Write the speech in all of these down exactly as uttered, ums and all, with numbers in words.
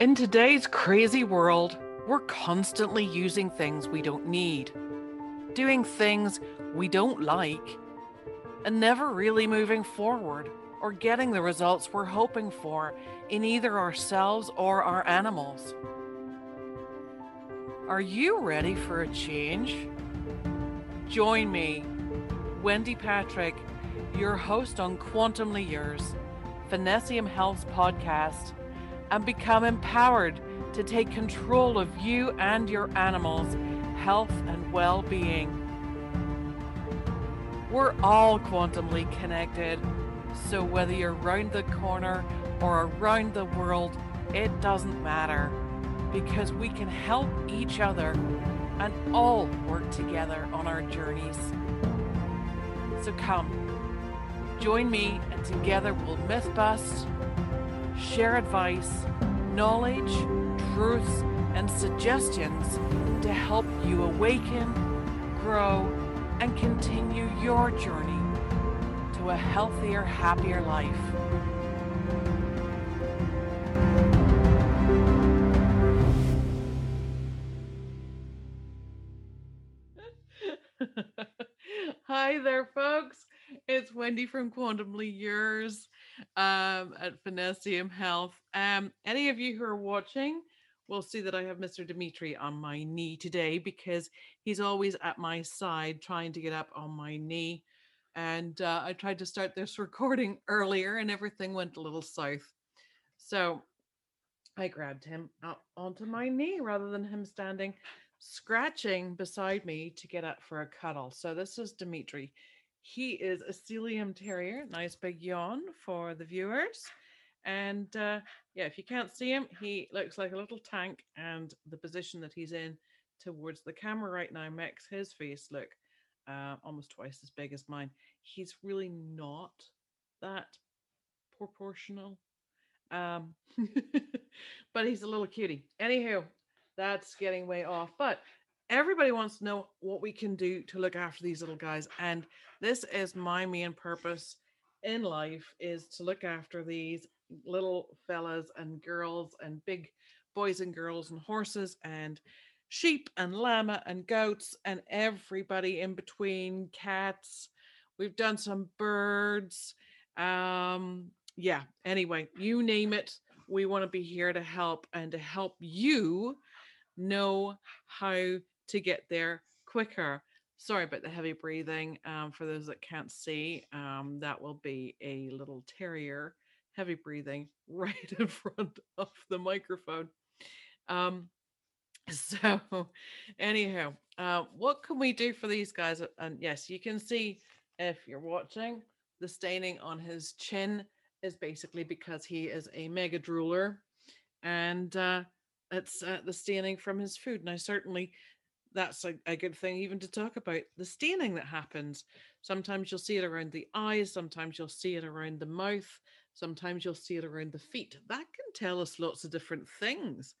In today's crazy world, we're constantly using things we don't need, doing things we don't like, and never really moving forward or getting the results we're hoping for in either ourselves or our animals. Are you ready for a change? Join me, Wendy Patrick, your host on Quantumly Yours, Phinessium Health's podcast, and become empowered to take control of you and your animals' health and well-being. We're all quantumly connected, so whether you're round the corner or around the world, it doesn't matter, because we can help each other and all work together on our journeys. So come, join me, and together we'll myth bust, share advice, knowledge, truths, and suggestions to help you awaken, grow, and continue your journey to a healthier, happier life. Hi there, folks. It's Wendy from Quantumly Yours um, at Phinessium Health. Um, any of you who are watching will see that I have Mister Dimitri on my knee today, because he's always at my side trying to get up on my knee. And uh, I tried to start this recording earlier and everything went a little south. So I grabbed him up onto my knee rather than him standing scratching beside me to get up for a cuddle. So this is Dimitri. He is a Cilium terrier, nice big yawn for the viewers. And uh, yeah, if you can't see him, he looks like a little tank, and the position that he's in towards the camera right now makes his face look uh, almost twice as big as mine. He's really not that proportional, um, but he's a little cutie. Anywho, that's getting way off, but everybody wants to know what we can do to look after these little guys. And this is my main purpose in life, is to look after these little fellas and girls and big boys and girls and horses and sheep and llama and goats and everybody in between, cats. We've done some birds. Um, yeah, anyway, you name it. We want to be here to help, and to help you know how to get there quicker. Sorry about the heavy breathing. Um, for those that can't see, um, that will be a little terrier heavy breathing right in front of the microphone. Um, so anyhow, uh, what can we do for these guys? And yes, you can see, if you're watching, the staining on his chin is basically because he is a mega drooler, and uh, it's uh, the staining from his food. Now, certainly that's a, a good thing even to talk about, the staining that happens. Sometimes you'll see it around the eyes. Sometimes you'll see it around the mouth. Sometimes you'll see it around the feet. That can tell us lots of different things.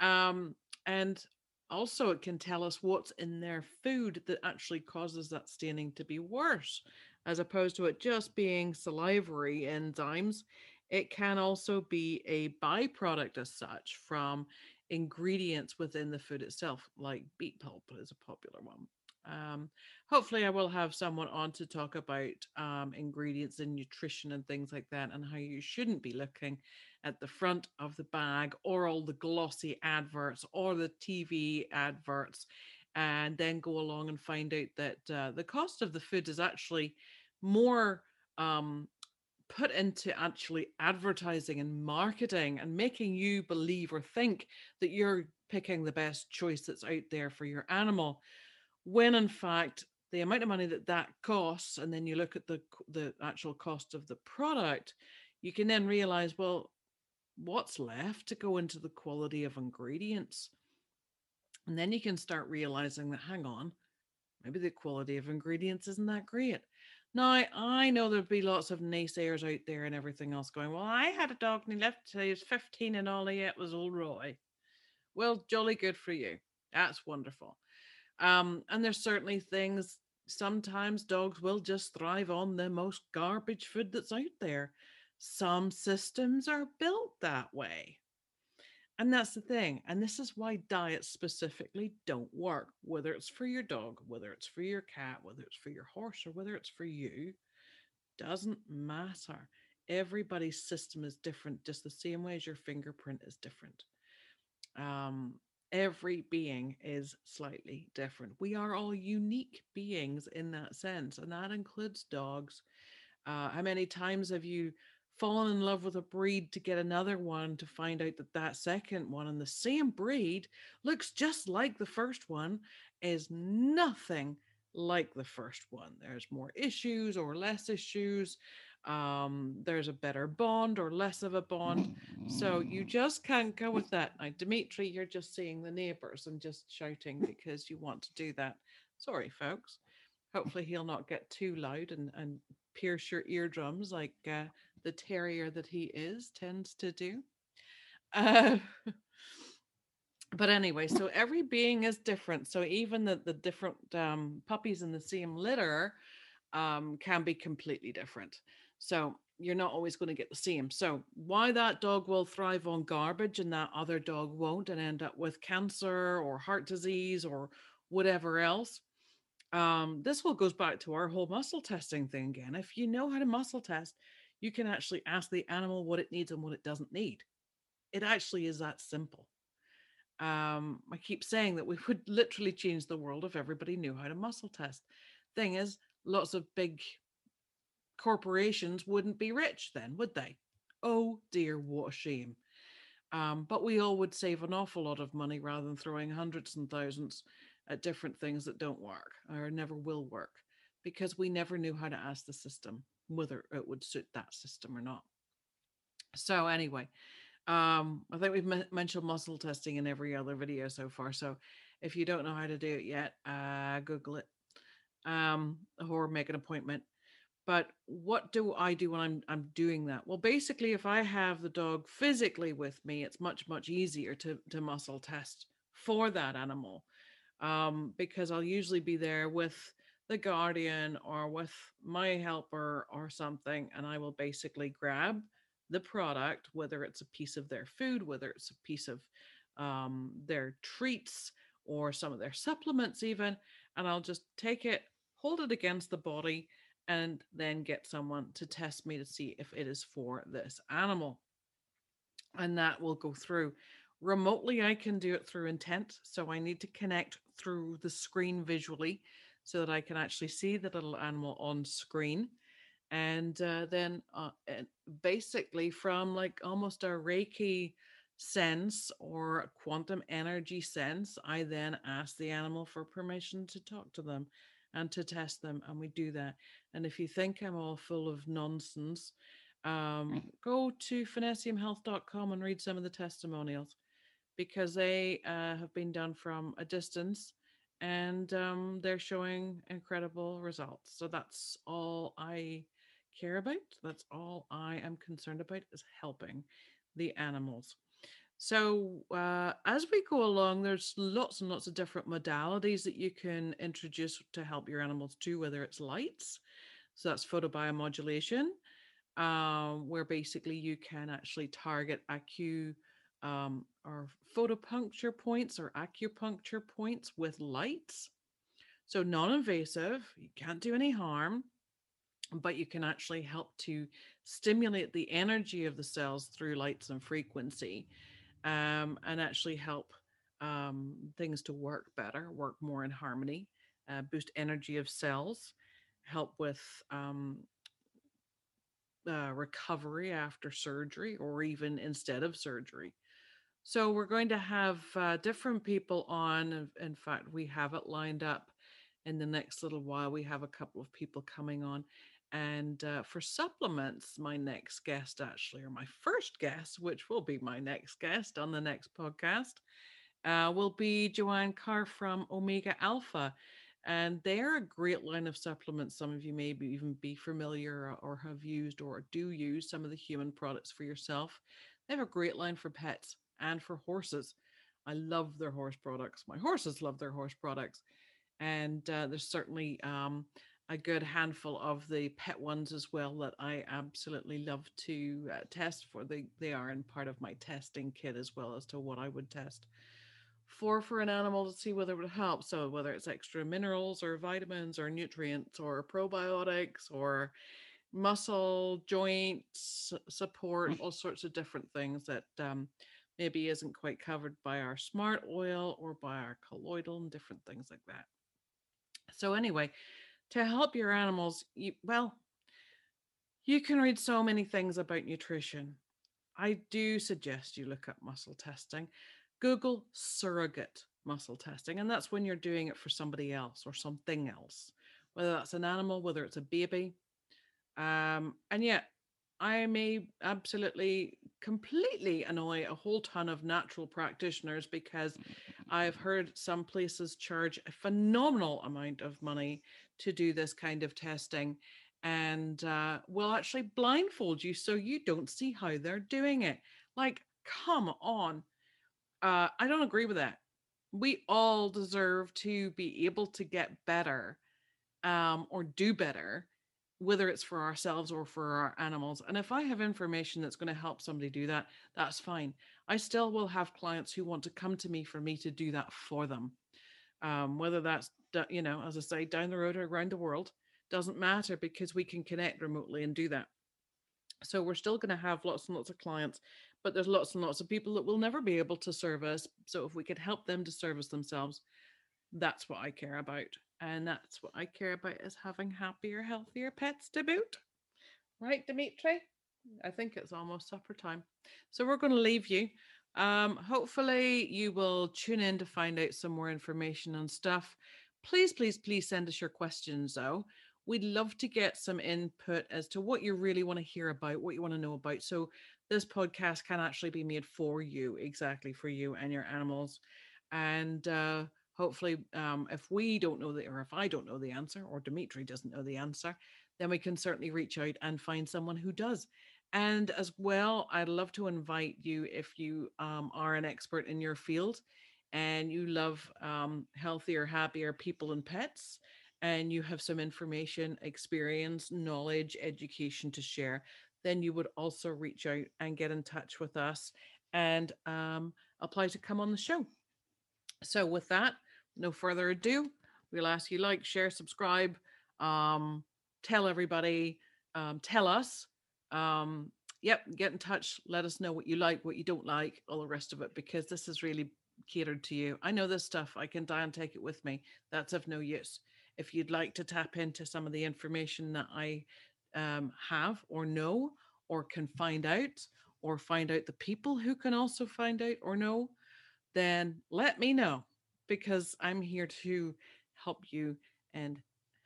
Um, and also it can tell us what's in their food that actually causes that staining to be worse, as opposed to it just being salivary enzymes. It can also be a byproduct as such from ingredients within the food itself, like beet pulp is a popular one. Um, hopefully I will have someone on to talk about um, ingredients and nutrition and things like that, and how you shouldn't be looking at the front of the bag or all the glossy adverts or the T V adverts, and then go along and find out that uh, the cost of the food is actually more um, put into actually advertising and marketing and making you believe or think that you're picking the best choice that's out there for your animal, when in fact the amount of money that that costs, and then you look at the the actual cost of the product, you can then realize, well, what's left to go into the quality of ingredients? And then you can start realizing that, hang on, maybe the quality of ingredients isn't that great. Now, I know there'd be lots of naysayers out there and everything else going, well, I had a dog and he left till he was fifteen and all he ate was all Roy. Well, jolly good for you. That's wonderful. Um, and there's certainly things, sometimes dogs will just thrive on the most garbage food that's out there. Some systems are built that way. And that's the thing. And this is why diets specifically don't work, whether it's for your dog, whether it's for your cat, whether it's for your horse, or whether it's for you. Doesn't matter. Everybody's system is different, just the same way as your fingerprint is different. Um, every being is slightly different. We are all unique beings in that sense, and that includes dogs. Uh, how many times have you fallen in love with a breed to get another one, to find out that that second one in the same breed looks just like the first one, is nothing like the first one? There's more issues or less issues. Um, there's a better bond or less of a bond. So you just can't go with that. Now, Dimitri, you're just seeing the neighbors and just shouting because you want to do that. Sorry, folks. Hopefully he'll not get too loud and, and pierce your eardrums like uh, the terrier that he is tends to do. Uh, but anyway, so every being is different. So even the, the different um, puppies in the same litter um, can be completely different. So you're not always going to get the same. So why that dog will thrive on garbage and that other dog won't and end up with cancer or heart disease or whatever else. Um, this all goes back to our whole muscle testing thing again. If you know how to muscle test, you can actually ask the animal what it needs and what it doesn't need. It actually is that simple. Um, I keep saying that we would literally change the world if everybody knew how to muscle test. Thing is, lots of big corporations wouldn't be rich then, would they? Oh dear, what a shame. Um, but we all would save an awful lot of money rather than throwing hundreds and thousands at different things that don't work or never will work, because we never knew how to ask the system whether it would suit that system or not. So anyway, um, I think we've m- mentioned muscle testing in every other video so far. So if you don't know how to do it yet, uh, Google it um, or make an appointment. But what do I do when I'm I'm doing that? Well, basically, if I have the dog physically with me, it's much, much easier to, to muscle test for that animal. Um, because I'll usually be there with the guardian or with my helper or something, and I will basically grab the product, whether it's a piece of their food, whether it's a piece of um, their treats or some of their supplements even, and I'll just take it, hold it against the body, and then get someone to test me to see if it is for this animal. And that will go through. Remotely, I can do it through intent, so I need to connect through the screen visually so that I can actually see the little animal on screen. And uh, then uh, and basically from like almost a Reiki sense or a quantum energy sense, I then ask the animal for permission to talk to them and to test them, and we do that. And if you think I'm all full of nonsense, um, go to phinessium health dot com and read some of the testimonials, because they uh, have been done from a distance, and um, they're showing incredible results. So that's all I care about. That's all I am concerned about, is helping the animals. So uh, as we go along, there's lots and lots of different modalities that you can introduce to help your animals too, whether it's lights. So that's photobiomodulation, um, where basically you can actually target acu Um, or photopuncture points or acupuncture points with lights. So non-invasive, you can't do any harm, but you can actually help to stimulate the energy of the cells through lights and frequency, um, and actually help um, things to work better, work more in harmony, uh, boost energy of cells, help with um, uh, recovery after surgery or even instead of surgery. So we're going to have uh, different people on. In fact, we have it lined up in the next little while. We have a couple of people coming on. And uh, for supplements, my next guest actually, or my first guest, which will be my next guest on the next podcast, uh, will be Joanne Carr from Omega Alpha. And they're a great line of supplements. Some of you may be, even be familiar or have used or do use some of the human products for yourself. They have a great line for pets and for horses. I love their horse products. My horses love their horse products. And uh, there's certainly um, a good handful of the pet ones as well that I absolutely love to uh, test for. They, they are in part of my testing kit as well as to what I would test for for an animal to see whether it would help. So whether it's extra minerals or vitamins or nutrients or probiotics or muscle, joints, support, all sorts of different things that um, maybe isn't quite covered by our smart oil or by our colloidal and different things like that. So anyway, to help your animals, you, well, you can read so many things about nutrition. I do suggest you look up muscle testing. Google surrogate muscle testing, and that's when you're doing it for somebody else or something else, whether that's an animal, whether it's a baby. Um, and yet, I may absolutely, completely annoy a whole ton of natural practitioners because I've heard some places charge a phenomenal amount of money to do this kind of testing, and uh, will actually blindfold you so you don't see how they're doing it. Like, come on. Uh, I don't agree with that. We all deserve to be able to get better um, or do better, whether it's for ourselves or for our animals. And if I have information that's going to help somebody do that, that's fine. I still will have clients who want to come to me for me to do that for them. Um, whether that's, you know, as I say, down the road or around the world, doesn't matter because we can connect remotely and do that. So we're still going to have lots and lots of clients, but there's lots and lots of people that will never be able to service. So if we could help them to service themselves, that's what I care about. And that's what I care about, is having happier, healthier pets to boot. Right, Dimitri? I think it's almost supper time. So we're going to leave you. Um, hopefully you will tune in to find out some more information and stuff. Please, please, please send us your questions, though. We'd love to get some input as to what you really want to hear about, what you want to know about. So this podcast can actually be made for you, exactly for you and your animals. And uh, hopefully, um, if we don't know the, or if I don't know the answer, or Dimitri doesn't know the answer, then we can certainly reach out and find someone who does. And as well, I'd love to invite you, if you um, are an expert in your field and you love um, healthier, happier people and pets, and you have some information, experience, knowledge, education to share, then you would also reach out and get in touch with us and um, apply to come on the show. So with that, no further ado, we'll ask you like, share, subscribe, um, tell everybody, um, tell us. Um, yep, get in touch. Let us know what you like, what you don't like, all the rest of it, because this is really catered to you. I know this stuff. I can die and take it with me. That's of no use. If you'd like to tap into some of the information that I um, have or know or can find out, or find out the people who can also find out or know, then let me know, because I'm here to help you and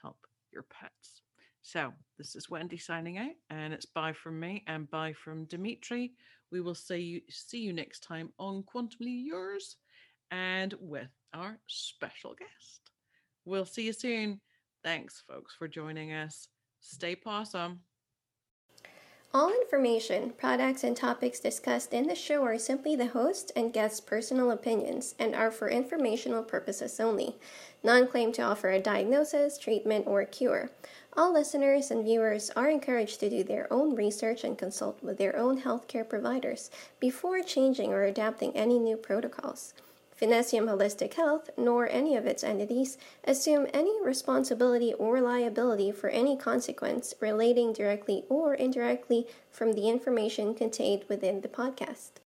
help your pets. So this is Wendy signing out, and it's bye from me and bye from Dimitri. We will see you, see you next time on Quantumly Yours, and with our special guest. We'll see you soon. Thanks, folks, for joining us. Stay possum. All information, products, and topics discussed in the show are simply the host and guest's personal opinions and are for informational purposes only. None claim to offer a diagnosis, treatment, or cure. All listeners and viewers are encouraged to do their own research and consult with their own healthcare providers before changing or adapting any new protocols. Phinessium Holistic Health, nor any of its entities, assume any responsibility or liability for any consequence relating directly or indirectly from the information contained within the podcast.